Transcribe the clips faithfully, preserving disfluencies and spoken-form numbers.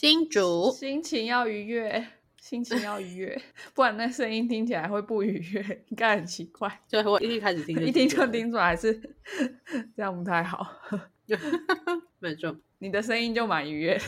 新竹，心情要愉悦，心情要愉悦，不然那声音听起来会不愉悦，应该很奇怪。对，我一开始听就一听就听出来是这样，不太好。没错，你的声音就蛮愉悦。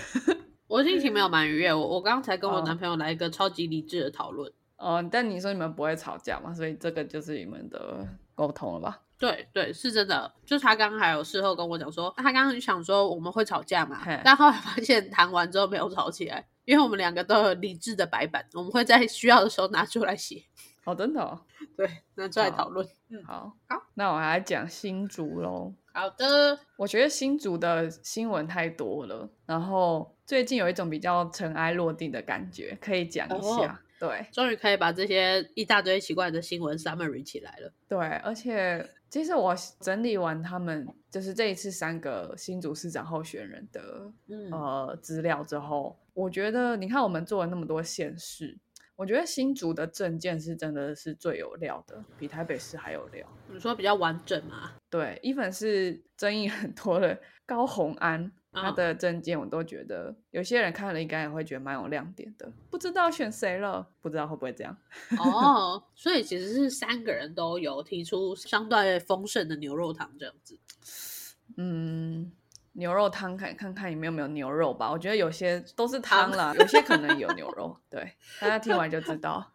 我心情没有蛮愉悦，我我刚才跟我男朋友来一个超级理智的讨论。哦，但你说你们不会吵架嘛，所以这个就是你们的沟通了吧？对对，是真的。就是他刚刚还有事后跟我讲说，他刚刚想说我们会吵架嘛，但后来发现谈完之后没有吵起来，因为我们两个都有理智的白板，我们会在需要的时候拿出来写。哦，真的哦？对，拿出来讨论。嗯，好，好，那我还讲新竹咯。好的，我觉得新竹的新闻太多了，然后最近有一种比较尘埃落定的感觉，可以讲一下。哦，对，终于可以把这些一大堆奇怪的新闻 summary 起来了。对，而且其实我整理完他们就是这一次三个新竹市长候选人的、嗯、呃资料之后，我觉得你看我们做了那么多县市，我觉得新竹的政见是真的是最有料的，比台北市还有料。你说比较完整嘛？对，even是争议很多的高虹安。他的政见我都觉得有些人看了应该也会觉得蛮有亮点的，不知道选谁了，不知道会不会这样哦。所以其实是三个人都有提出相对丰盛的牛肉汤这样子。嗯，牛肉汤看看看有没有没有牛肉吧，我觉得有些都是汤啦，有些可能有牛肉。对，大家听完就知道。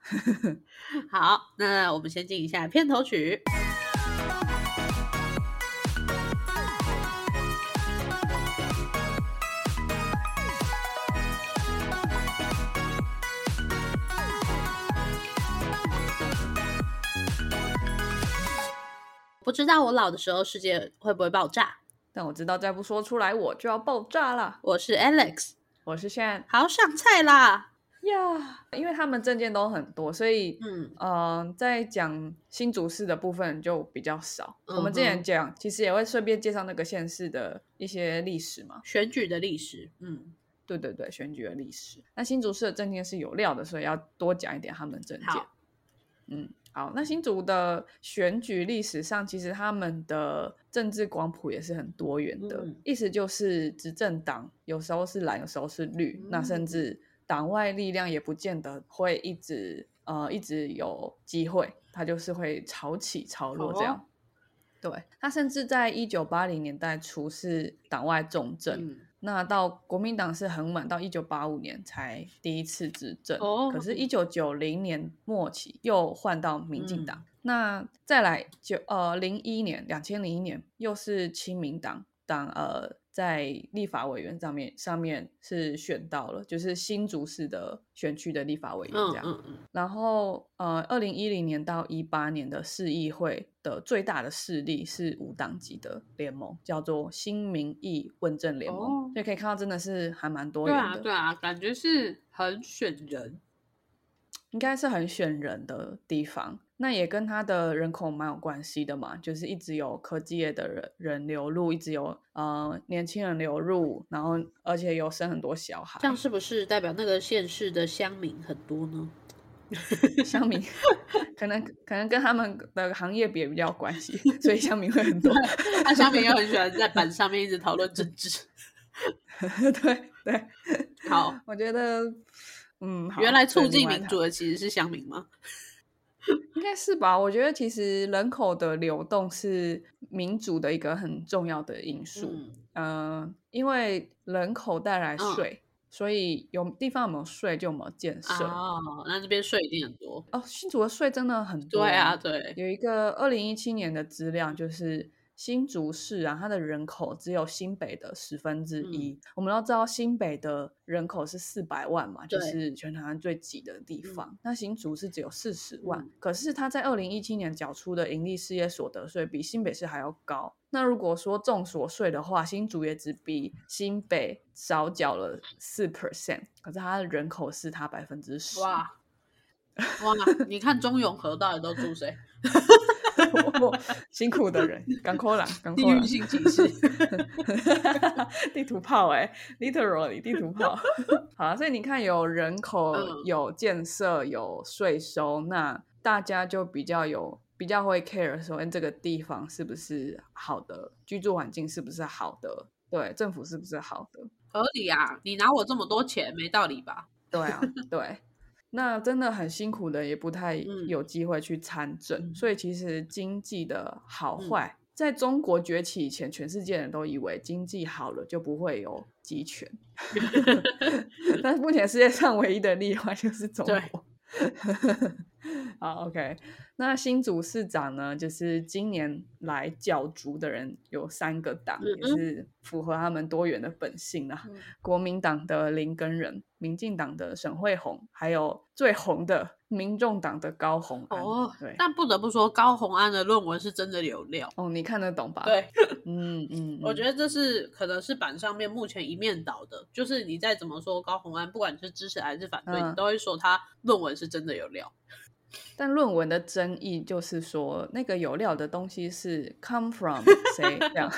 好，那我们先进一下片头曲。不知道我老的时候世界会不会爆炸，但我知道再不说出来我就要爆炸了。我是 Alex， 我是 Shane， 好上菜啦呀、yeah, 因为他们政见都很多，所以嗯、呃、在讲新竹市的部分就比较少、嗯、我们之前讲其实也会顺便介绍那个县市的一些历史嘛，选举的历史。嗯，对对对，选举的历史。那新竹市的政见是有料的，所以要多讲一点他们政见。嗯，好，那新竹的选举历史上其实他们的政治光谱也是很多元的、嗯、意思就是执政党有时候是蓝有时候是绿、嗯、那甚至党外力量也不见得会一直呃一直有机会，它就是会潮起潮落这样、哦、对，它甚至在一九八零年代初是党外重政、嗯，那到国民党是很晚，到一九八五年才第一次执政、oh. 可是一九九零年末期又换到民进党、嗯、那再来九、呃、零一年二零零一年又是亲民党党呃在立法委员上面上面是选到了，就是新竹市的选区的立法委员这样。嗯嗯嗯、然后呃， 二零一零年到一八年的市议会的最大的势力是无党籍的联盟，叫做新民意问政联盟、哦、所以可以看到真的是还蛮多元的。对啊对啊，感觉是很选人，应该是很选人的地方。那也跟他的人口蛮有关系的嘛，就是一直有科技业的 人, 人流入，一直有呃年轻人流入，然后而且有生很多小孩。这样是不是代表那个县市的乡民很多呢？乡民可能可能跟他们的行业别比较有关系，所以乡民会很多。他乡民又很喜欢在板上面一直讨论政治。对对，好，我觉得嗯，原来促进民主的其实是乡民吗？应该是吧。我觉得其实人口的流动是民主的一个很重要的因素、嗯呃、因为人口带来税、嗯、所以有地方有没有税就有没有建设、哦、那这边税一定很多哦。新竹的税真的很多。对啊对，有一个二零一七年的资料就是新竹市啊，它的人口只有新北的十分之一、嗯、我们都知道新北的人口是四百万嘛，就是全台湾最挤的地方、嗯、那新竹市只有四十万、嗯、可是它在二零一七年缴出的盈利事业所得税比新北市还要高，那如果说综所税的话，新竹也只比新北少缴了 百分之四， 可是它的人口是它 百分之十。 哇哇，你看中永和到底都住谁？辛苦的人，赶快啦，赶快啦！地域性歧视，地图炮哎、欸、，literally 地图炮。好、啊，所以你看，有人口，有建设，有税收，那大家就比较有比较会 care 说，哎，这个地方是不是好的，居住环境是不是好的，对，政府是不是好的。合理啊，你拿我这么多钱没道理吧。对啊，对，那真的很辛苦的也不太有机会去参政、嗯、所以其实经济的好坏、嗯、在中国崛起以前，全世界人都以为经济好了就不会有集权但目前世界上唯一的例外就是中国好 OK， 那新竹市长呢，就是今年来角逐的人有三个党，也是符合他们多元的本性啦、啊嗯、国民党的林根仁，民进党的沈慧虹，还有最红的民众党的高虹安、哦、对，但不得不说高虹安的论文是真的有料哦，你看得懂吧？对嗯嗯，我觉得这是可能是板上面目前一面倒的，就是你再怎么说高虹安，不管你是支持还是反对、嗯、你都会说他论文是真的有料。但论文的争议就是说，那个有料的东西是 come from 谁这样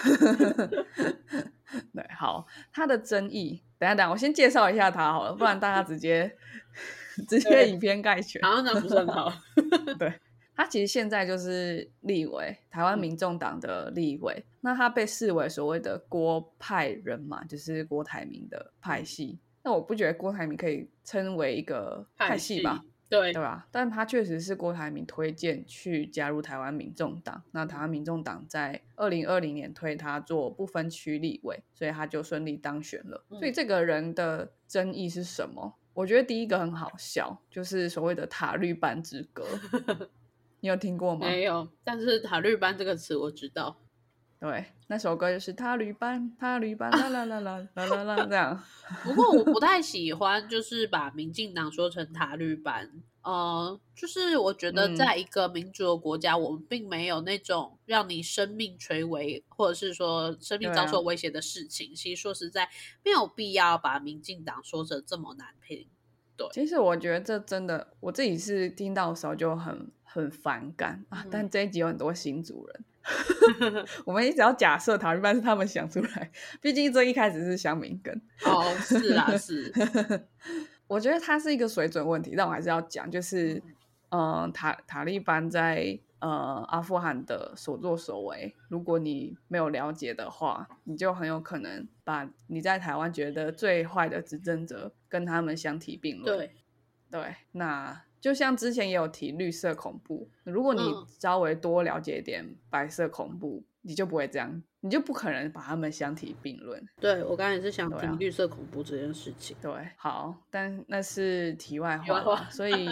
对，好，他的争议等一下等一下我先介绍一下他好了，不然大家直接直接以偏概全好像那不是很好对，他其实现在就是立委，台湾民众党的立委、嗯、那他被视为所谓的郭派人嘛，就是郭台铭的派系，那我不觉得郭台铭可以称为一个派系吧，派系对对吧？但他确实是郭台铭推荐去加入台湾民众党，那台湾民众党在二零二零年推他做不分区立委，所以他就顺利当选了、嗯、所以这个人的争议是什么？我觉得第一个很好笑，就是所谓的塔绿班之歌你有听过吗？没有，但是塔绿班这个词我知道，对，那首歌就是塔绿班塔绿班啦啦啦啦啦啦啦这样不过我不太喜欢就是把民进党说成塔绿班，呃，就是我觉得在一个民主的国家、嗯、我们并没有那种让你生命垂危或者是说生命遭受威胁的事情、啊、其实说实在没有必要把民进党说成这么难听。对，其实我觉得这真的我自己是听到的时候就很很反感啊、嗯！但这一集有很多新竹人我们一直要假设塔绿班是他们想出来，毕竟这一开始是乡民根哦，是啦是我觉得它是一个水准问题，但我还是要讲，就是、呃、塔, 塔利班在、呃、阿富汗的所作所为，如果你没有了解的话，你就很有可能把你在台湾觉得最坏的执政者跟他们相提并论。对对，那就像之前也有提绿色恐怖，如果你稍微多了解一点白色恐怖、嗯、你就不会这样，你就不可能把他们相提并论。对，我刚才也是想提绿色恐怖这件事情。 对,、啊、对，好，但那是题外话啦所以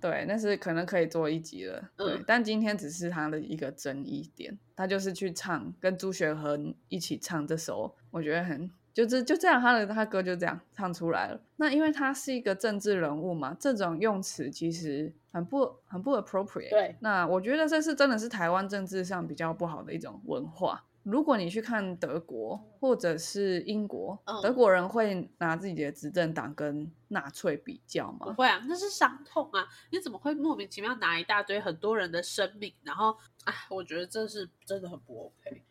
对，那是可能可以做一集了、嗯、对，但今天只是他的一个争议点，他就是去唱跟朱学恒一起唱这首，我觉得很就这就这样，他的他歌就这样唱出来了。那因为他是一个政治人物嘛，这种用词其实很不很不 appropriate。对，那我觉得这是真的是台湾政治上比较不好的一种文化。如果你去看德国或者是英国、嗯、德国人会拿自己的执政党跟纳粹比较吗？不会啊，那是伤痛啊，你怎么会莫名其妙拿一大堆很多人的生命，然后哎，我觉得这是真的很不 OK。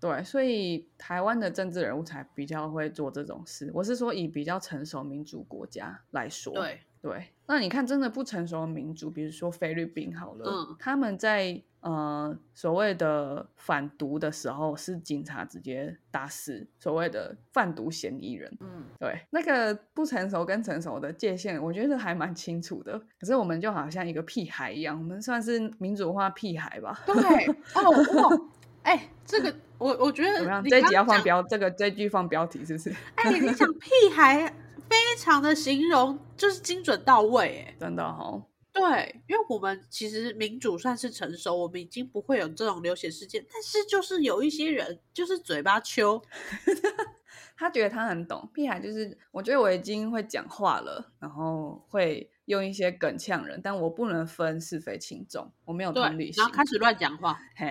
对，所以台湾的政治人物才比较会做这种事，我是说以比较成熟民主国家来说。对对，那你看真的不成熟民主，比如说菲律宾好了、嗯、他们在呃所谓的反毒的时候是警察直接打死所谓的贩毒嫌疑人、嗯、对，那个不成熟跟成熟的界限我觉得还蛮清楚的，可是我们就好像一个屁孩一样，我们算是民主化屁孩吧。对哦哦哎、欸，这个我我觉得怎么样？这一集要放标，这个这一句放标题是不是？哎、欸，你讲屁孩，非常的形容就是精准到位，哎，真的哦。对，因为我们其实民主算是成熟，我们已经不会有这种流血事件，但是就是有一些人就是嘴巴秋他觉得他很懂，屁孩就是我觉得我已经会讲话了，然后会用一些梗呛人，但我不能分是非轻重，我没有同理心，然后开始乱讲话。嘿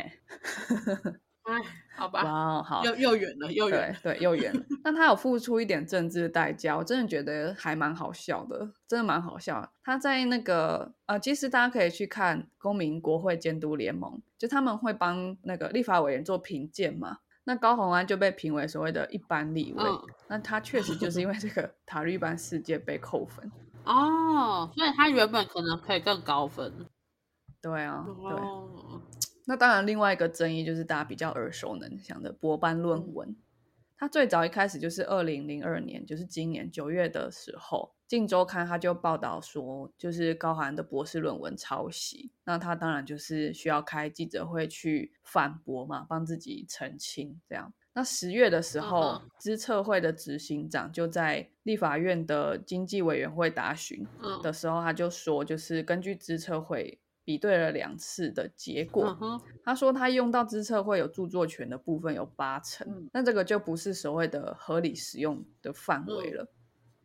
哎，好吧， wow, 好，又又远了，又远了，对，对，又远了。那他有付出一点政治代价，我真的觉得还蛮好笑的，真的蛮好笑的。他在那个呃，其实大家可以去看公民国会监督联盟，就他们会帮那个立法委员做评鉴嘛。那高虹安就被评为所谓的一般立委，嗯、那他确实就是因为这个塔利班事件被扣分哦，所以他原本可能可以更高分。对啊，对。哦，那当然另外一个争议就是大家比较耳熟能详的博班论文，它最早一开始就是二零零二年，就是今年九月的时候，镜周刊它就报道说就是高虹安的博士论文抄袭，那他当然就是需要开记者会去反驳嘛，帮自己澄清这样。那十月的时候，资策会的执行长就在立法院的经济委员会答询的时候，他就说就是根据资策会比对了两次的结果，他说他用到资策会有著作权的部分有八成，那这个就不是所谓的合理使用的范围了。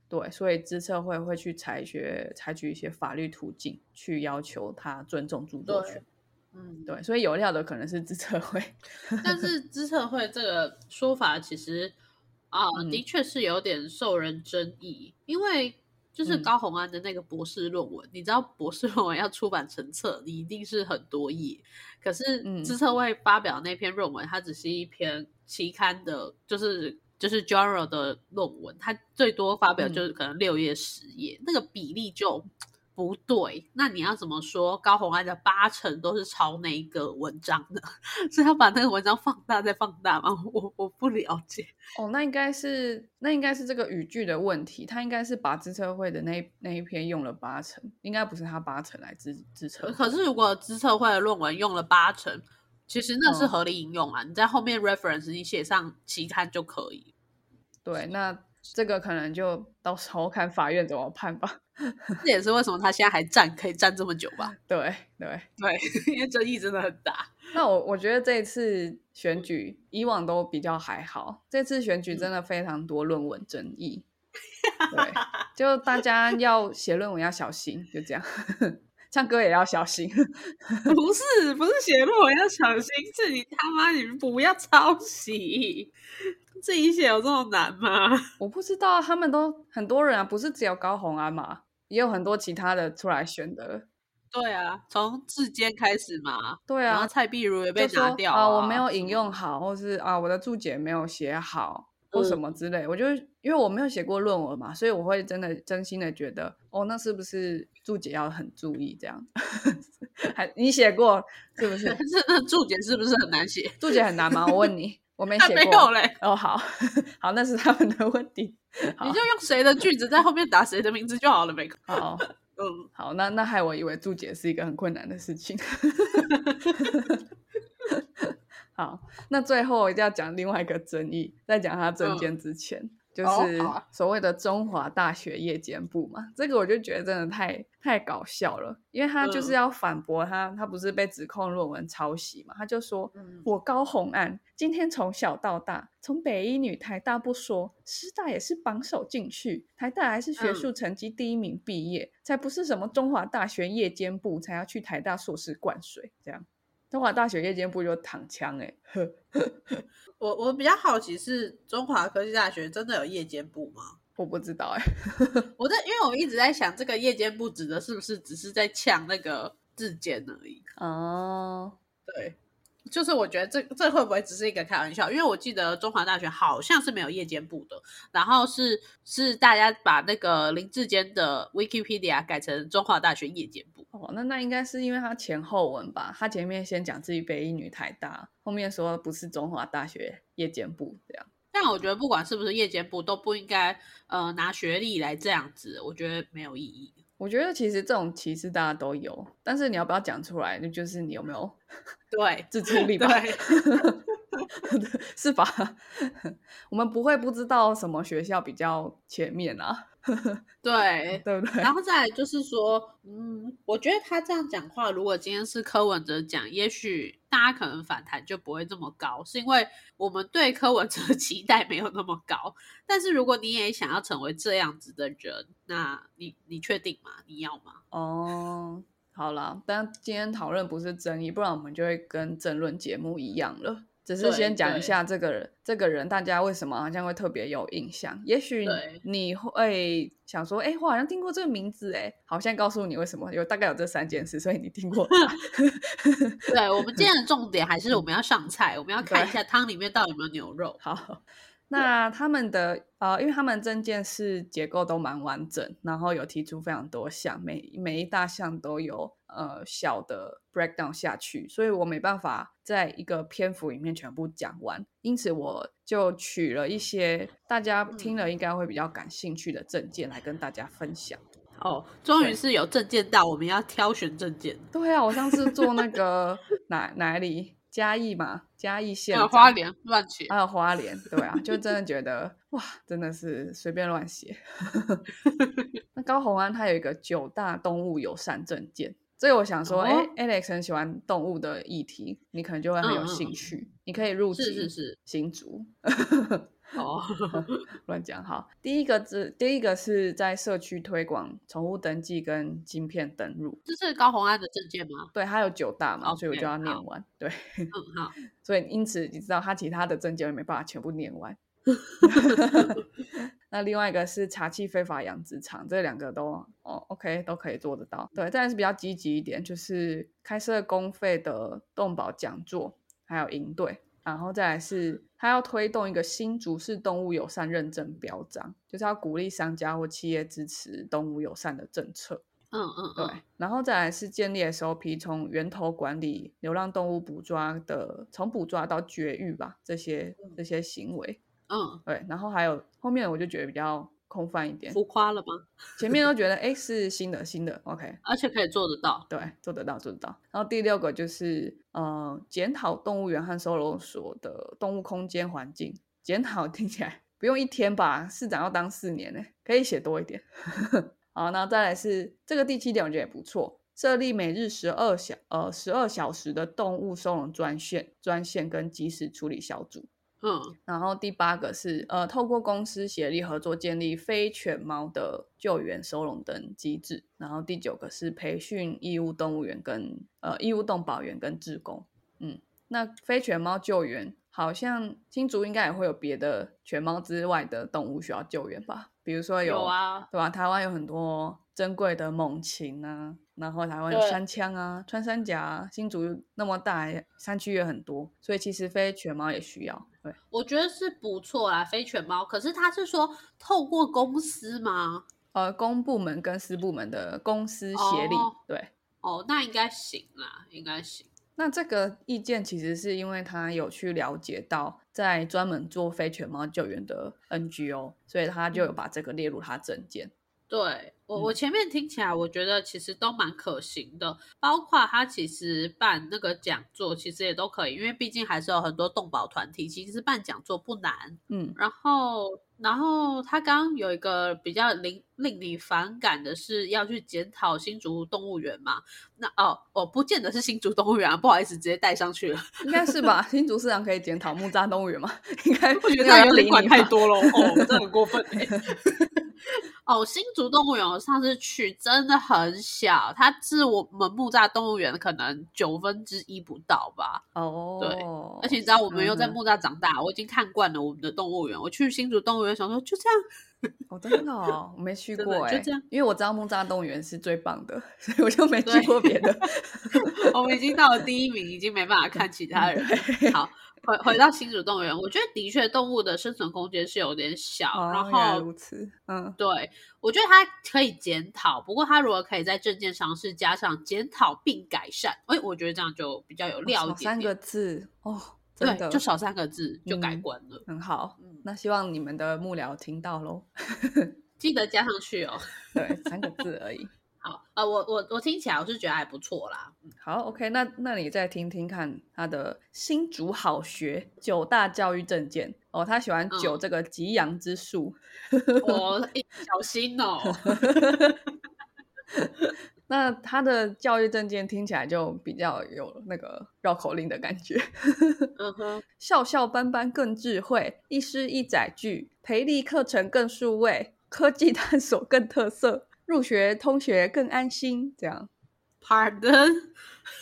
对，所以资策会会去采取采取一些法律途径去要求他尊重著作权。嗯，对，所以有料的可能是资策会，但是资策会这个说法其实啊、呃嗯，的确是有点受人争议，因为就是高虹安的那个博士论文、嗯、你知道博士论文要出版成册你一定是很多页，可是资策会发表那篇论文它只是一篇期刊的就是就是 genre 的论文，它最多发表就是可能六页十页、嗯、那个比例就不对，那你要怎么说高虹安的八成都是抄那一个文章的？所以要把那个文章放大再放大吗？我我不了解。哦，那应该是那应该是这个语句的问题，他应该是把资策会的 那, 那一篇用了八成，应该不是他八成来支支撑。可是如果资策会的论文用了八成，其实那是合理引用啊、嗯，你在后面 reference 你写上期刊就可以。对，那这个可能就到时候看法院怎么判吧。这也是为什么他现在还站可以站这么久吧。对对对，因为争议真的很大。那我我觉得这次选举以往都比较还好，这次选举真的非常多论文争议、嗯、对，就大家要写论文要小心，就这样唱歌也要小心不是不是写论文要小心，是你他妈你不要抄袭，自己写有这么难吗？我不知道，他们都很多人啊，不是只有高虹安嘛，也有很多其他的出来选的。对啊，从志坚开始嘛。对啊，然后蔡碧如也被拿掉 啊, 啊我没有引用好，或是啊我的注解没有写好或什么之类、嗯、我就因为我没有写过论文嘛，所以我会真的真心的觉得哦，那是不是注解要很注意这样还你写过是不是那注解是不是很难写？注解很难吗？我问你我没写过、啊、没有嘞。哦，好好，那是他们的问题，你就用谁的句子在后面打谁的名字就好了呗。好、嗯、好，那那害我以为注解是一个很困难的事情好，那最后我一定要讲另外一个争议，在讲他政见之前、嗯、就是所谓的中华大学夜间部嘛，这个我就觉得真的太太搞笑了，因为他就是要反驳他、嗯、他不是被指控论文抄袭嘛，他就说、嗯、我高虹安今天从小到大，从北一女台大不说，师大也是榜首进去，台大还是学术成绩第一名毕业、嗯、才不是什么中华大学夜间部才要去台大硕士灌水这样。中华大学夜间部就躺枪欸我我比较好奇是中华科技大学真的有夜间部吗？我不知道欸我在因为我一直在想这个夜间部指的是不是只是在呛那个志坚而已。哦，对，就是我觉得这这会不会只是一个开玩笑，因为我记得中华大学好像是没有夜间部的，然后是是大家把那个林志坚的 Wikipedia 改成中华大学夜间部。哦，那那应该是因为他前后文吧，他前面先讲自己北一女台大，后面说不是中华大学夜间部这样。但我觉得不管是不是夜间部都不应该呃拿学历来这样子，我觉得没有意义。我觉得其实这种歧视大家都有，但是你要不要讲出来，就是你有没有对自制力吧是吧？我们不会不知道什么学校比较前面啊对对不对？然后再来就是说嗯，我觉得他这样讲话，如果今天是柯文哲讲，也许大家可能反弹就不会这么高，是因为我们对柯文哲的期待没有那么高，但是如果你也想要成为这样子的人，那你你确定吗？你要吗？哦，好啦，但今天讨论不是争议，不然我们就会跟政论节目一样了，只是先讲一下这个人，这个人大家为什么好像会特别有印象，也许你会想说哎，我好像听过这个名字哎，好像告诉你为什么，有大概有这三件事，所以你听过对，我们今天的重点还是我们要上菜我们要看一下汤里面到底有没有牛肉好，那他们的呃，因为他们政见是结构都蛮完整，然后有提出非常多项，每每一大项都有呃小的 breakdown 下去，所以我没办法在一个篇幅里面全部讲完，因此我就取了一些大家听了应该会比较感兴趣的政见来跟大家分享。哦，终于是有政见到我们要挑选政见。对啊，我上次做那个哪哪里？嘉义嘛，嘉义县还有花莲乱写，还有花莲，对啊，就真的觉得哇，真的是随便乱写。那高虹安他有一个九大动物友善政见，所以我想说，哎、哦欸、，Alex 很喜欢动物的议题，你可能就会很有兴趣，嗯嗯、你可以入籍是是是新竹。哦乱讲。好，第一个第一个是在社区推广宠物登记跟晶片登入，这是高虹安的政见吗？对，他有九大嘛， okay, 所以我就要念完。对，嗯，好，所以因此你知道他其他的政见没办法全部念完。那另外一个是查缉非法养殖场，这两个都哦 OK 都可以做得到。对，但是比较积极一点，就是开设公费的动保讲座还有营队，然后再来是他要推动一个新竹市动物友善认证标章，就是要鼓励商家或企业支持动物友善的政策。嗯嗯，对。然后再来是建立 S O P， 从源头管理流浪动物捕抓的，从捕抓到绝育吧，这些这些行为。嗯，对。然后还有后面我就觉得比较空泛一点，浮夸了吗？前面都觉得哎是新的新的 OK， 而且可以做得到。对，做得到做得到。然后第六个就是呃检讨动物园和收容所的动物空间环境。检讨听起来不用一天吧，市长要当四年呢，可以写多一点。好，然后再来是这个第七点我觉得也不错，设立每日12小呃12小时的动物收容专线专线跟及时处理小组。嗯，然后第八个是呃，透过公司协力合作建立非犬猫的救援收容等机制。然后第九个是培训义务动物园跟呃义务动保员跟志工。嗯，那非犬猫救援好像新竹应该也会有别的犬猫之外的动物需要救援吧？比如说 有, 有啊，对吧？台湾有很多珍贵的猛禽啊，然后台湾有山羌啊、穿山甲啊，新竹那么大，山区也很多，所以其实非犬猫也需要。对，我觉得是不错啦，非犬猫。可是他是说透过公司吗？呃，公部门跟私部门的公司协力。哦，对。哦，那应该行啦，应该行。那这个意见其实是因为他有去了解到在专门做非犬猫救援的 N G O， 所以他就有把这个列入他政见。对，我我前面听起来我觉得其实都蛮可行的，包括他其实办那个讲座其实也都可以，因为毕竟还是有很多动保团体，其实办讲座不难。嗯，然后然后他刚刚有一个比较令令你反感的是要去检讨新竹动物园嘛，那哦我不见得是新竹动物园啊，不好意思直接带上去了，应该是吧？新竹市长可以检讨木栅动物园吗？应该我觉得有点管太多了。哦，这很过分。欸哦，新竹动物园我上次去真的很小，它是我们木栅动物园可能九分之一不到吧。哦，对，而且你知道我们又在木栅长大，嗯，我已经看惯了我们的动物园，我去新竹动物园想说就这样。哦，真的哦，我没去过。哎，欸，因为我知道木栅动物园是最棒的，所以我就没去过别的。我们已经到了第一名，已经没办法看其他人。好，回回到新竹动物园，我觉得的确动物的生存空间是有点小。哦，然后如此。嗯，对，我觉得它可以检讨，不过它如果可以在政见上是加上检讨并改善，哎，我觉得这样就比较有料一点点。哦，少三个字哦，真的，对，就少三个字就改观了。嗯，很好，嗯，那希望你们的幕僚听到咯。记得加上去哦。对，三个字而已。好，呃，我我我听起来我是觉得还不错啦。好 ，OK， 那那你再听听看他的新竹好学九大教育政见哦，他喜欢九这个吉阳之术。我，嗯哦，小心哦。那他的教育政见听起来就比较有那个绕口令的感觉。嗯哼，校校班班更智慧，一师一载具，培力课程更数位，科技探索更特色。入学通学更安心，这样。Pardon，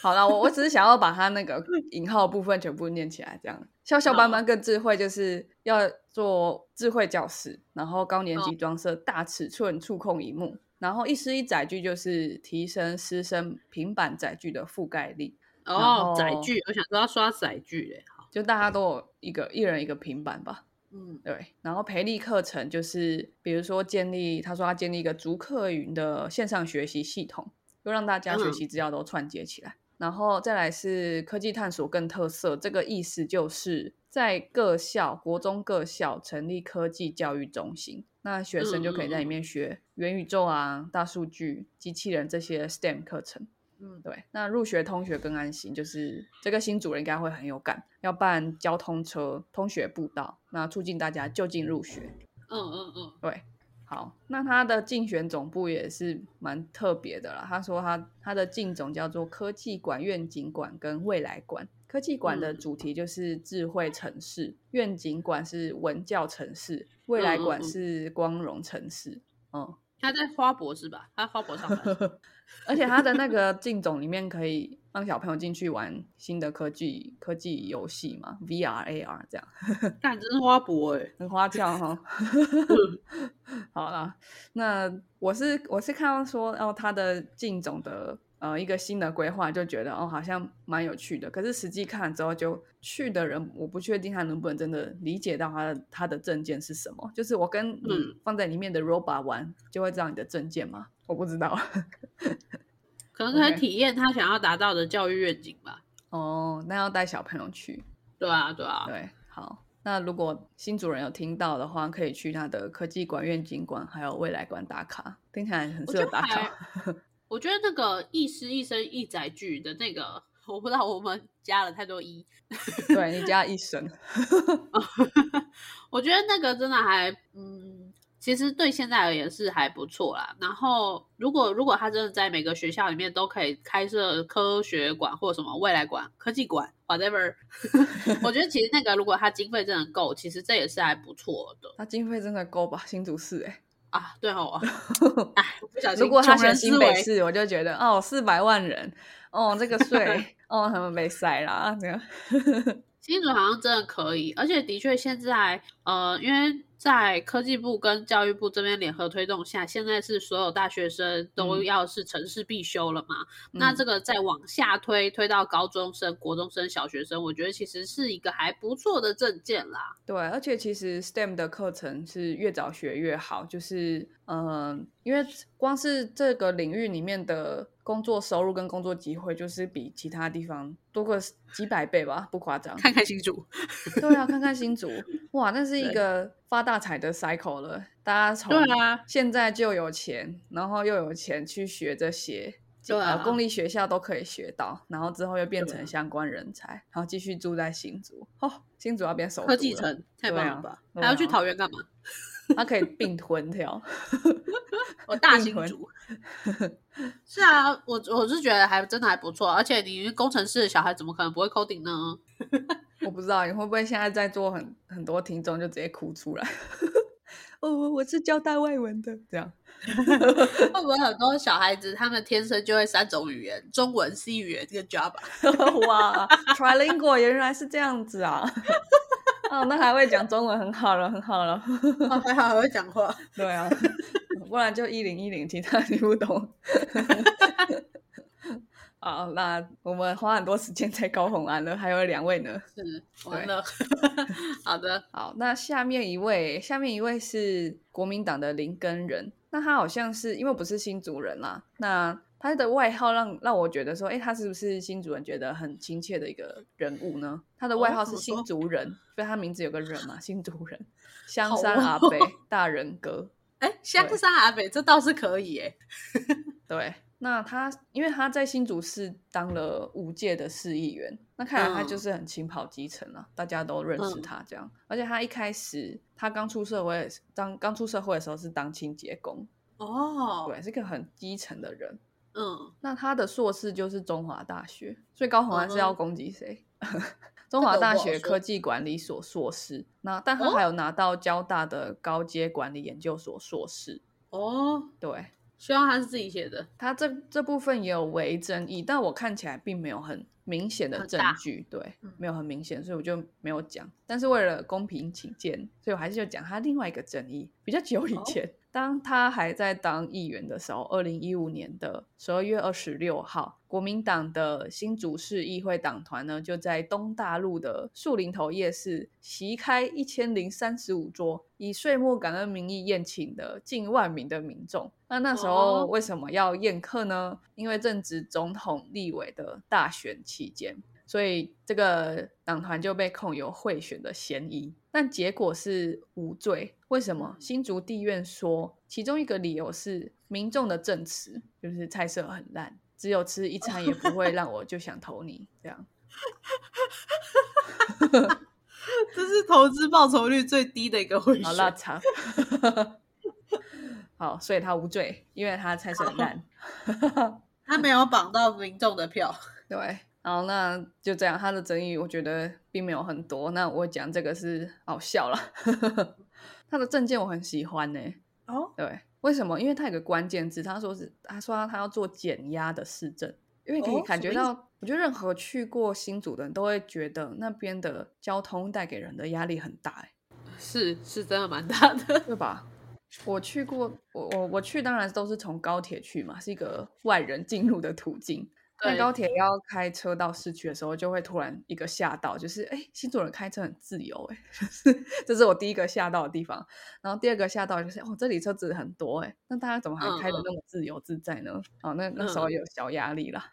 好啦，我我只是想要把它那个引号部分全部念起来，这样。校校班班更智慧，就是要做智慧教室，然后高年级装设大尺寸触控萤幕， oh. 然后一师一载具就是提升师生平板载具的覆盖力。哦，oh, 载具，我想说要刷载具嘞，就大家都有一个一人一个平板吧。嗯，对。然后培力课程就是比如说建立，他说他建立一个逐客云的线上学习系统，又让大家学习资料都串接起来。嗯，然后再来是科技探索更特色，这个意思就是在各校国中各校成立科技教育中心，那学生就可以在里面学元宇宙啊、大数据、机器人这些 S T E M 课程。嗯，对。那入学通学更安心，就是这个新主任应该会很有感，要办交通车、通学步道，那促进大家就近入学。嗯嗯嗯，对。好，那他的竞选总部也是蛮特别的啦。他说他他的竞总叫做科技馆、愿景馆跟未来馆。科技馆的主题就是智慧城市，嗯，愿景馆是文教城市，未来馆是光荣城市。嗯，嗯，他在花博是吧？他在花博上班，而且他的那个竞总里面可以让小朋友进去玩新的科技科技游戏嘛 ，V R A R 这样。干，真是花博哎，欸，很花俏哈，哦。好啦，那我是我是看到说，哦，他的竞总的。呃，一个新的规划就觉得哦，好像蛮有趣的。可是实际看之后，就去的人我不确定他能不能真的理解到他的他的证件是什么。就是我跟你放在里面的 robot 玩，就会知道你的证件吗？我不知道，可能可以体验他想要达到的教育愿景吧。Okay. 哦，那要带小朋友去。对啊，对啊，对，好。那如果新主人有听到的话，可以去他的科技馆、愿景馆还有未来馆打卡，听起来很适合打卡。我觉得那个一师一生一载具的那个，我不知道我们加了太多一。对，你加一生。我觉得那个真的还，嗯，其实对现在而言是还不错啦。然后如果如果他真的在每个学校里面都可以开设科学馆或什么未来馆、科技馆 whatever， 我觉得其实那个如果他经费真的够，其实这也是还不错的。他经费真的够吧？新竹市哎，欸。啊，对哦，哎，如果他选新北市，我就觉得哦，四百万人，哦，这个税，哦，他们被塞啦，这样。新竹好像真的可以，而且的确现在，呃，因为在科技部跟教育部这边联合推动下，现在是所有大学生都要是程式必修了嘛，嗯，那这个再往下推，推到高中生、国中生、小学生，我觉得其实是一个还不错的政见啦。对，而且其实 S T E M 的课程是越早学越好，就是嗯、呃，因为光是这个领域里面的工作收入跟工作机会就是比其他地方多个几百倍吧，不夸张。看看新竹。对啊，看看新竹，哇，那是一个发大财的 cycle 了。大家从现在就有钱，啊，然后又有钱去学这些，啊，公立学校都可以学到，然后之后又变成相关人才，啊，然后继续住在新竹。哦，新竹要变首都了，科技城太棒了吧？啊，还要去桃园干嘛？他可以并吞掉我大新竹是啊，我我是觉得还真的还不错，而且你工程师的小孩怎么可能不会 coding 呢？我不知道你会不会现在在做很很多听众就直接哭出来哦，我是交大外文的这样会不会很多小孩子他们天生就会三种语言，中文、西语言跟 Java 哇 Trilingual 原来是这样子啊哦，那还会讲中文，很好了，很好了。哦，还好还会讲话。对啊，不然就一零一零，其他你不懂。好，那我们花很多时间在高虹安了，还有两位呢。是，完了。好的，好，那下面一位，下面一位是国民党的林根仁，那他好像是因为不是新竹人啦，那他的外号让让我觉得说，哎，他是不是新竹人觉得很亲切的一个人物呢？他的外号是新竹人，哦，所以他名字有个人嘛，新竹人，香山阿北，哦，大人哥。哎，香山阿北这倒是可以哎。对，那他因为他在新竹市当了五届的市议员，那看来他就是很勤跑基层了，啊，嗯，大家都认识他这样。而且他一开始他刚出社会，当刚出社会的时候是当清洁工哦，对，是个很基层的人。嗯，那他的硕士就是中华大学，所以高虹安是要攻击谁？嗯，中华大学科技管理所硕士，那但他还有拿到交大的高阶管理研究所硕士。哦，对，希望他是自己写的。他 这, 这部分也有微争议，但我看起来并没有很明显的证据，对，没有很明显，所以我就没有讲。但是为了公平起见，所以我还是就讲他另外一个争议。比较久以前，哦、当他还在当议员的时候，二零一五年的十二月二十六号，国民党的新竹市议会党团呢，就在东大路的树林头夜市席开一千零三十五桌，以岁末感恩名义宴请的近万名的民众。那那时候为什么要宴客呢？因为正值总统、立委的大选期间，所以这个党团就被控有贿选的嫌疑，但结果是无罪。为什么？新竹地院说，其中一个理由是民众的证词，就是菜色很烂，只有吃一餐也不会让我就想投你这样。这是投资报酬率最低的一个贿选。好，拉长。好，所以他无罪，因为他菜色很烂。他没有绑到民众的票。对，然后那就这样，他的争议我觉得并没有很多。那我讲这个是好笑了。他的政见我很喜欢呢、欸。哦，对，为什么？因为他有个关键字，他说是他说他要做减压的市政，因为可以感觉到、哦，我觉得任何去过新竹的人都会觉得那边的交通带给人的压力很大、欸。是是真的蛮大的，对吧？我去过，我我我去当然都是从高铁去嘛，是一个外人进入的途径。那高铁要开车到市区的时候，就会突然一个吓到，就是哎，新竹人开车很自由哎、欸，这是我第一个吓到的地方。然后第二个吓到就是，哦，这里车子很多哎、欸，那大家怎么还开得那么自由自在呢？嗯、哦，那那时候有小压力啦。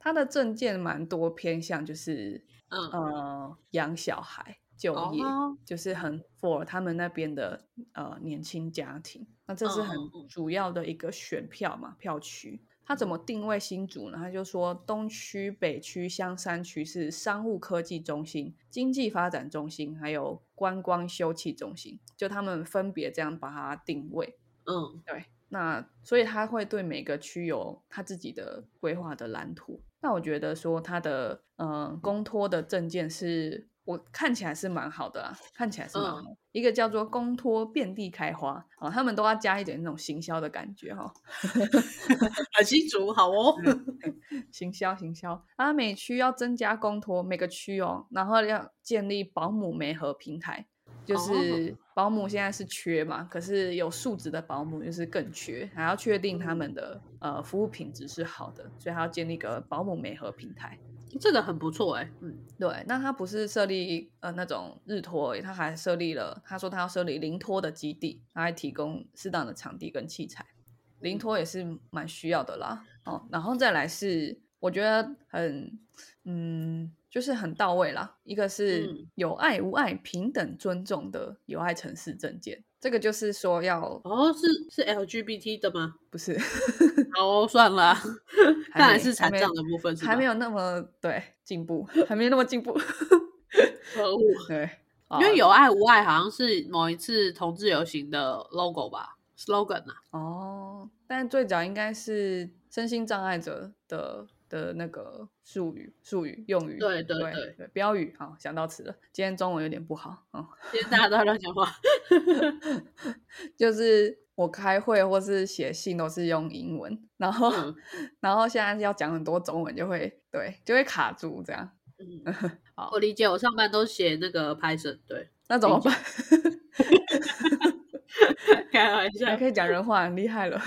他的政见蛮多偏向就是，嗯、呃，养小孩。就业、oh. 就是很 for 他们那边的、呃、年轻家庭，那这是很主要的一个选票嘛，票区他怎么定位新竹呢？他就说东区、北区、香山区是商务科技中心、经济发展中心，还有观光休憩中心，就他们分别这样把它定位。嗯、oh. ，对，那所以他会对每个区有他自己的规划的蓝图。那我觉得说他的呃公托的政见是。我看起来是蛮好的啦，看起来是蛮好的、嗯、一个叫做公托遍地开花、哦、他们都要加一点那种行销的感觉、哦、很新竹好哦行销行销啊，每区要增加公托，每个区哦，然后要建立保姆媒合平台，就是保姆现在是缺嘛，可是有素质的保姆就是更缺，还要确定他们的、呃、服务品质是好的，所以还要建立一个保姆媒合平台，这个很不错哎、欸，嗯，对，那他不是设立呃那种日托而已，他还设立了，他说他要设立零托的基地，他还提供适当的场地跟器材，零托也是蛮需要的啦。哦，然后再来是我觉得很嗯，就是很到位啦。一个是有爱无爱平等尊重的友爱城市政见，这个就是说要哦是是 L G B T 的吗？不是。哦，算了、啊，当然是残障的部分是吧，还没有那么对进步，还没有那么进步。可恶，对，因为有爱无爱好像是某一次同志游行的 logo 吧 ，slogan 啊。哦，但最早应该是身心障碍者的的那个术语、术语用语，对对 对, 对, 对标语。好，想到词了，今天中文有点不好，嗯，今天大家都在乱讲话，就是。我开会或是写信都是用英文，然后、嗯、然后现在要讲很多中文就会对就会卡住这样、嗯、好，我理解，我上班都写那个 Python， 对，那怎么办？开玩笑，还可以讲人话，很厉害了。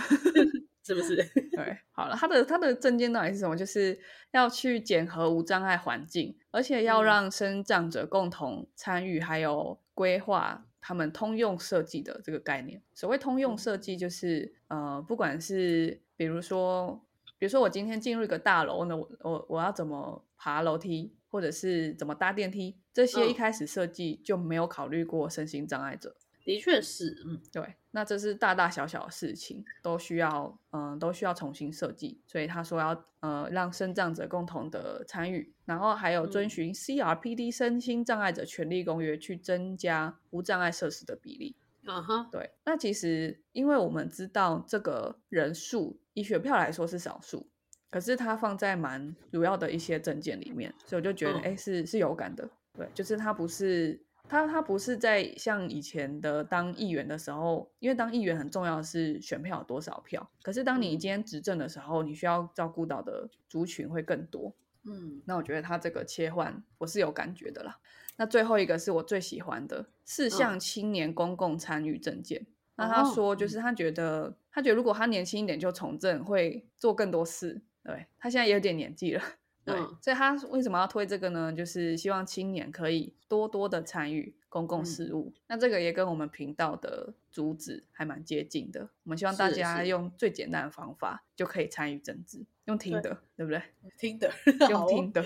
是不是？对，好了，他的他的政见到底是什么？就是要去检核无障碍环境，而且要让身障者共同参与，还有规划他们通用设计的这个概念。所谓通用设计就是、嗯、呃，不管是比如说比如说我今天进入一个大楼呢，我我我要怎么爬楼梯，或者是怎么搭电梯，这些一开始设计就没有考虑过身心障碍者。的确是，嗯，对，那这是大大小小的事情都需要，嗯，都需要重新设计。所以他说要呃让身障者共同的参与，然后还有遵循 C R P D 身心障碍者权利公约去增加无障碍设施的比例。嗯哼，对，那其实因为我们知道这个人数以选票来说是少数，可是它放在蛮主要的一些政见里面，所以我就觉得哎、嗯、是是有感的，对，就是它不是。他他不是在像以前的当议员的时候，因为当议员很重要的是选票有多少票，可是当你今天执政的时候，你需要照顾到的族群会更多。嗯，那我觉得他这个切换我是有感觉的啦。那最后一个是我最喜欢的，是向青年公共参与政见、哦、那他说就是他觉得、哦、他觉得如果他年轻一点就从政会做更多事，对，他现在也有点年纪了，对、嗯、所以他为什么要推这个呢，就是希望青年可以多多的参与公共事务、嗯、那这个也跟我们频道的主旨还蛮接近的，我们希望大家用最简单的方法就可以参与政治，用听的 对, 对不对听的用听的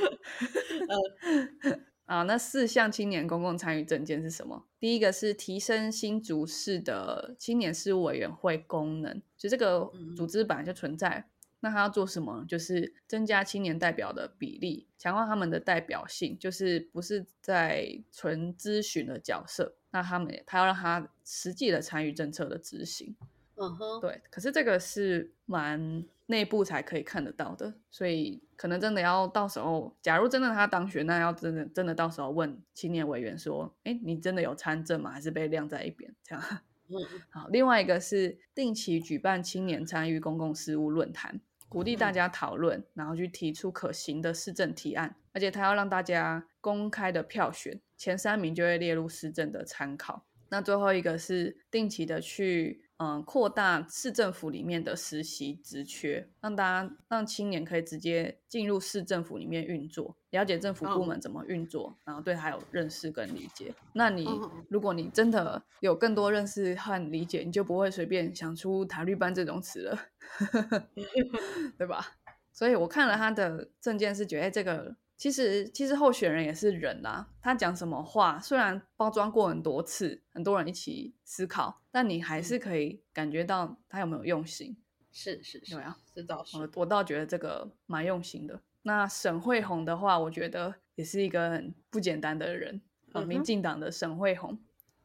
啊，那四项青年公共参与政见是什么？第一个是提升新竹市的青年事务委员会功能，就这个组织本来就存在、嗯，那他要做什么，就是增加青年代表的比例，强化他们的代表性，就是不是在纯咨询的角色，那他们他要让他实际的参与政策的执行、uh-huh. 对，可是这个是蛮内部才可以看得到的，所以可能真的要到时候假如真的他当选，那要真的真的到时候问青年委员说，诶，你真的有参政吗，还是被晾在一边这样。好，另外一个是定期举办青年参与公共事务论坛，鼓励大家讨论，然后去提出可行的市政提案，而且他要让大家公开的票选，前三名就会列入市政的参考。那最后一个是定期的去嗯，扩大市政府里面的实习职缺，让大家让青年可以直接进入市政府里面运作，了解政府部门怎么运作、oh. 然后对他有认识跟理解，那你、oh. 如果你真的有更多认识和理解，你就不会随便想出塔绿班这种词了对吧，所以我看了他的政见是觉得、哎、这个其实其实候选人也是人啦、啊，他讲什么话虽然包装过很多次，很多人一起思考，但你还是可以感觉到他有没有用心。是是是，有呀，这倒是。我我倒觉得这个蛮用心的。那沈慧虹的话，我觉得也是一个很不简单的人，呃、民进党的沈慧虹，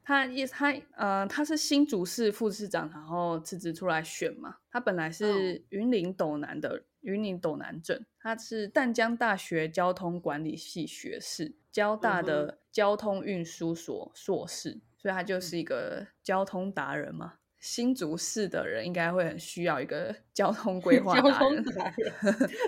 他也他呃他是新竹市副市长，然后辞职出来选嘛。他本来是云林斗南的人。哦，云林斗南镇，他是淡江大学交通管理系学士，交大的交通运输所硕士，所以他就是一个交通达人嘛。新竹市的人应该会很需要一个交通规划达人, 达人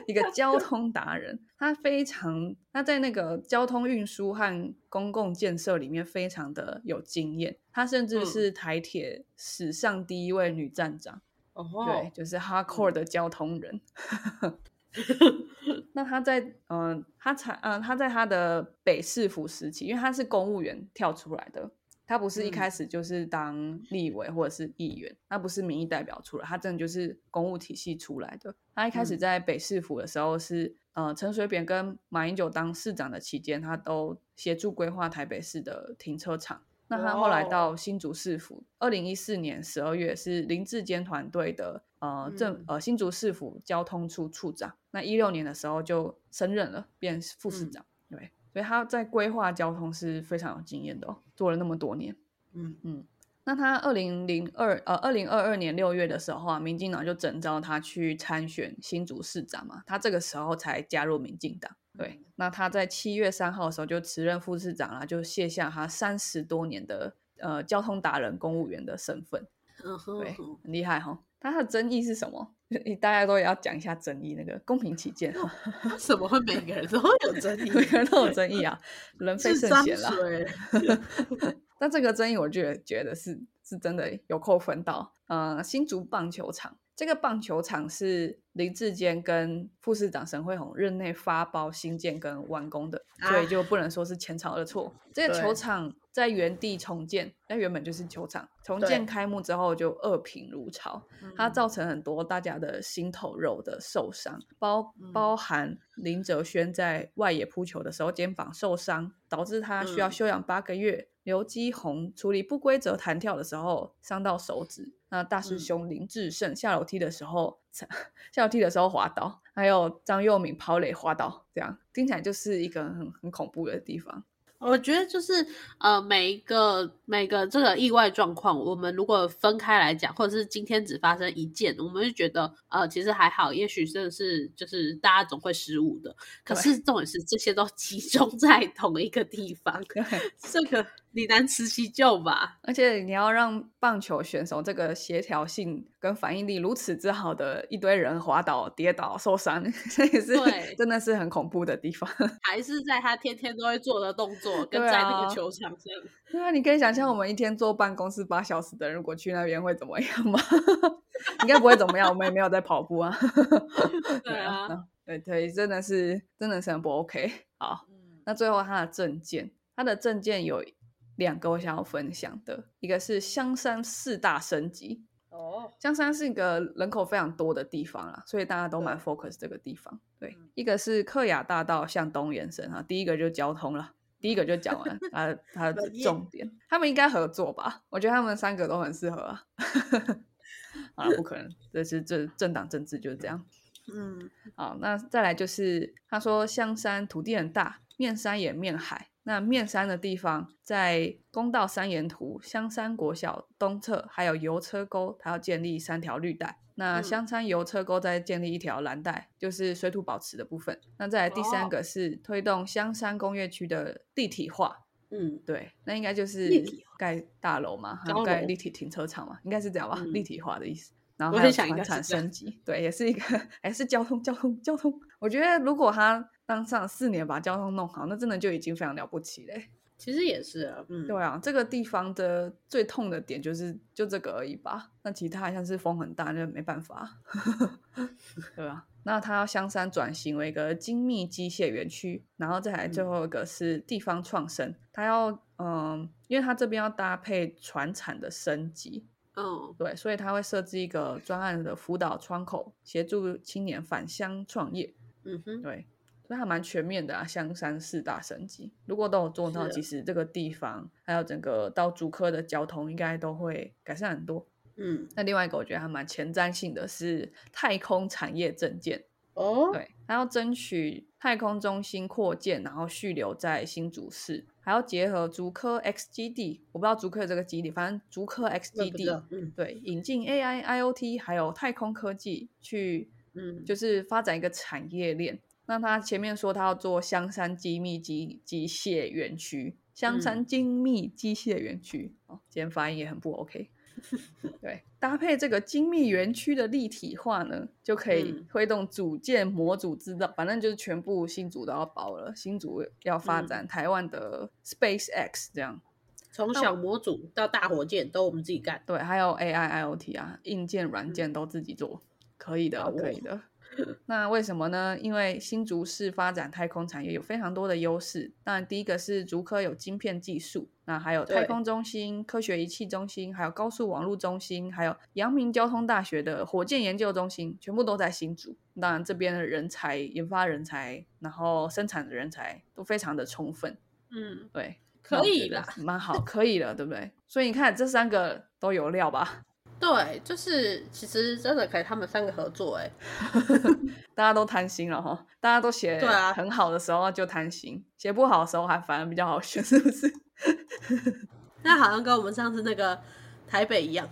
一个交通达人，他非常他在那个交通运输和公共建设里面非常的有经验，他甚至是台铁史上第一位女站长。Oh, 对，就是 hardcore 的交通人那他在、呃 他, 呃、他在他的北市府时期，因为他是公务员跳出来的，他不是一开始就是当立委或者是议员、嗯、他不是民意代表出来，他真的就是公务体系出来的。他一开始在北市府的时候是、嗯呃、陈水扁跟马英九当市长的期间，他都协助规划台北市的停车场。那他后来到新竹市府，二零一四年十二月是林志坚团队的呃政呃新竹市府交通处处长。那一六年的时候就升任了，变副市长。嗯、对，所以他在规划交通是非常有经验的哦，做了那么多年。嗯嗯。那他二零零二呃二零二二年六月的时候啊，民进党就征召他去参选新竹市长嘛，他这个时候才加入民进党。对，那他在七月三号的时候就辞任副市长啦，就卸下他三十多年的呃交通达人公务员的身份。对，很厉害齁。他的争议是什么？大家都也要讲一下争议，那个公平起见，为什么会每个人都有争议？每个人都有争议啊，人非圣贤啦。但这个争议我就觉得是是真的有扣分到呃新竹棒球场。这个棒球场是林志坚跟副市长沈慧虹任内发包新建跟完工的，所以就不能说是前朝的错、啊、这个球场在原地重建，那原本就是球场重建开幕之后就恶评如潮，它造成很多大家的心头肉的受伤，包包含林哲轩在外野扑球的时候肩膀受伤，导致他需要休养八个月、嗯、刘基宏处理不规则弹跳的时候伤到手指，那大师兄林志胜下楼梯的时候、嗯、下楼梯的时候滑倒，还有张佑敏跑垒滑倒，这样听起来就是一个 很, 很恐怖的地方。我觉得就是呃，每一个每个这个意外状况，我们如果分开来讲，或者是今天只发生一件，我们就觉得呃，其实还好，也许真的是就是大家总会失误的。可是重点是这些都集中在同一个地方，这个你难辞其咎吧。而且你要让棒球选手这个协调性跟反应力如此之好的一堆人滑倒跌倒受伤，这也是真的是很恐怖的地方。还是在他天天都会做的动作跟在那个球场上。对啊，你可以想象我们一天坐办公室八小时的人如果去那边会怎么样吗？应该不会怎么样，我们也没有在跑步啊。对啊，对对，真的是真的是很不 OK。 好、嗯、那最后他的政见，他的政见有两个我想要分享的，一个是香山四大升级。哦，香山是一个人口非常多的地方啦，所以大家都蛮 focus 这个地方。 对, 对，一个是客雅大道向东延伸啊，第一个就是交通啦，第一个就讲完他, 他的重点。他们应该合作吧，我觉得他们三个都很适合啊。好啦，不可能，这是这政党政治就是这样。嗯，好，那再来就是他说香山土地很大，面山也面海，那面山的地方在公道三沿途、香山国小东侧还有油车沟，它要建立三条绿带，那香山油车沟再建立一条蓝带，就是水土保持的部分。那再来第三个是推动香山工业区的立体化。嗯，对，那应该就是盖大楼嘛，还有盖立体停车场嘛，应该是这样吧、嗯、立体化的意思。然后还有船产升级，对，也是一个，哎，是交通，交通，交通。我觉得如果他当上四年把交通弄好，那真的就已经非常了不起嘞。其实也是、啊，嗯，对啊，这个地方的最痛的点就是就这个而已吧。那其他像是风很大，那没办法，对啊。那他要香山转型为一个精密机械园区，然后再来最后一个是地方创生，他、嗯、要嗯，因为他这边要搭配传产的升级。Oh. 对，所以他会设置一个专案的辅导窗口，协助青年返乡创业。嗯哼、mm-hmm. 对，所以还蛮全面的啊，香山四大升级如果都有做到，其实这个地方还有整个到竹科的交通应该都会改善很多。嗯，那另外一个我觉得还蛮前瞻性的是太空产业政见。哦、oh? 对，他要争取太空中心扩建，然后续留在新竹市，还要结合竹科 X 基地，我不知道竹科这个基地，反正竹科 X 基地、嗯、对，引进 A I、I O T 还有太空科技去、嗯、就是发展一个产业链。那他前面说他要做香山精密机械园区，香山精密机械园区、嗯哦、今天发音也很不 OK。 对，搭配这个精密园区的立体化呢，就可以推动组件模组制造、嗯、反正就是全部新竹都要包了，新竹要发展台湾的 SpaceX 这样，从小模组到大火箭都我们自己干。对，还有 A I、I O T 啊，硬件软件都自己做、嗯、可以的，可以的。那为什么呢？因为新竹市发展太空产业有非常多的优势。当然第一个是竹科有晶片技术，那还有太空中心、科学仪器中心，还有高速网络中心，还有阳明交通大学的火箭研究中心，全部都在新竹。当然这边的人才、研发人才，然后生产的人才都非常的充分。嗯，对，可以了，蛮好，可以了，对不对？所以你看这三个都有料吧。对，就是其实真的可以他们三个合作哎，大家都贪心了哈，大家都写很好的时候就贪心，写不好的时候还反而比较好选，是不是？那好像跟我们上次那个台北一样，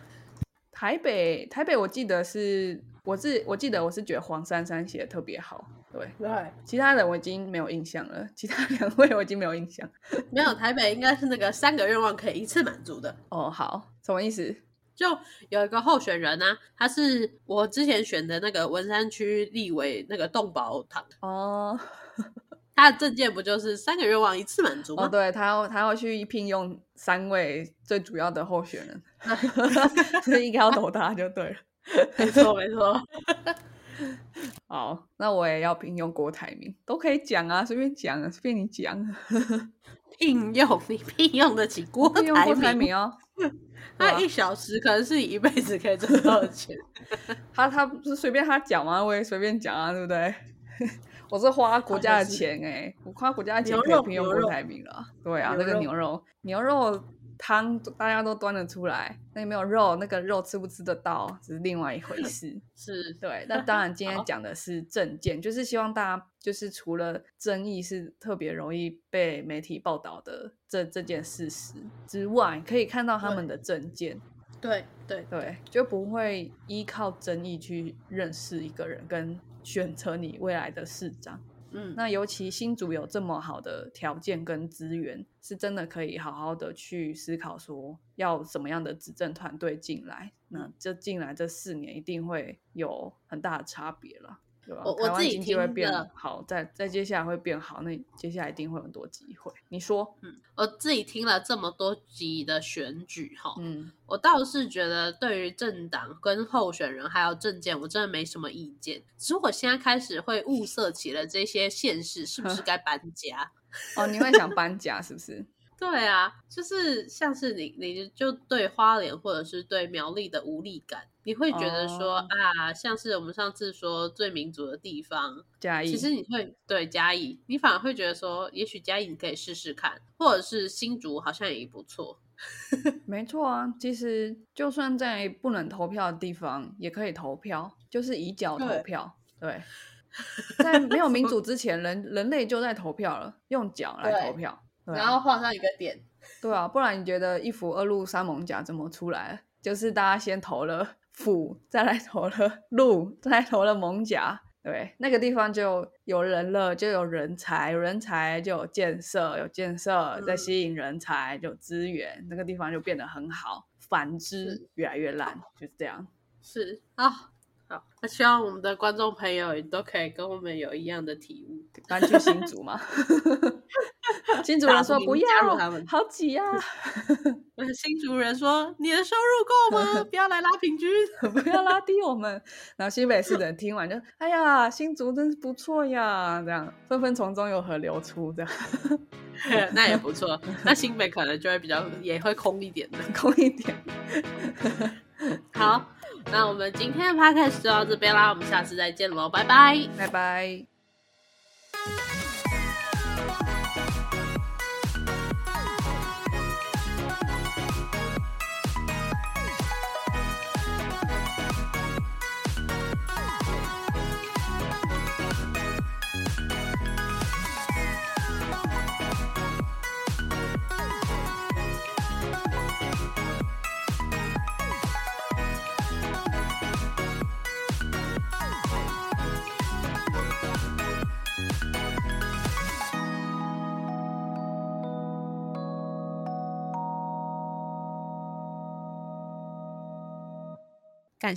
台北台北我记得是我是我记得我是觉得黄珊珊写的特别好，对对，其他人我已经没有印象了，其他两位我已经没有印象。没有，台北应该是那个三个愿望可以一次满足的。哦，好，什么意思？就有一个候选人啊，他是我之前选的那个文山区立委那个动保堂哦，他的政见不就是三个愿望一次满足吗？哦，对，他要他要去聘用三位最主要的候选人，所以应该要投他就对了。没错没错。好，那我也要聘用郭台铭，都可以讲啊，随便讲啊，随便你讲。聘用你聘用得起郭台铭？聘用郭台铭哦。他一小时可能是一辈子可以挣到钱。他他不是随便他讲吗？我也随便讲啊，对不对？我是花国家的钱哎、欸，我花国家的钱可以聘用郭台铭了。对啊，那个牛肉牛肉汤大家都端得出来，那有没有肉，那个肉吃不吃得到，只是另外一回事。是，对。那当然，今天讲的是政见，就是希望大家就是除了争议是特别容易被媒体报道的这这件事实之外，可以看到他们的政见。对对 对, 对，就不会依靠争议去认识一个人，跟选择你未来的市长。嗯，那尤其新竹有这么好的条件跟资源，是真的可以好好的去思考说要什么样的执政团队进来，那这进来这四年一定会有很大的差别了。我我自己听会变好，在在接下来会变好，那接下来一定会有很多机会。你说，嗯，我自己听了这么多集的选举哈，嗯，我倒是觉得对于政党跟候选人还有政见，我真的没什么意见。只是我现在开始会物色起了这些县市是不是该搬家？哦，你会想搬家是不是？对啊，就是像是你你就对花莲或者是对苗栗的无力感，你会觉得说、oh. 啊，像是我们上次说最民主的地方嘉义，其实你会对嘉义，你反而会觉得说也许嘉义你可以试试看，或者是新竹好像也不错。没错啊，其实就算在不能投票的地方也可以投票，就是以脚投票。 对, 对在没有民主之前人人类就在投票了，用脚来投票，啊、然后画上一个点。对啊，不然你觉得一府二鹿三艋甲怎么出来？就是大家先投了府，再来投了鹿，再来投了艋甲。对，那个地方就有人了，就有人才，有人才就有建设，有建设再吸引人才，就有资源、嗯、那个地方就变得很好，反之越来越烂，就是这样。是啊、哦，好，那希望我们的观众朋友都可以跟我们有一样的体悟，搬去新竹嘛。新竹人说不要好挤啊，新竹人说你的收入够吗？不要来拉平均，不要拉低我们。然后新北市的人听完就哎呀新竹真是不错呀，这样纷纷从中有河流出，这样那也不错。那新北可能就会比较也会空一点的，空一点。好，那我们今天的 podcast 就到这边啦，我们下次再见咯，拜拜拜拜。感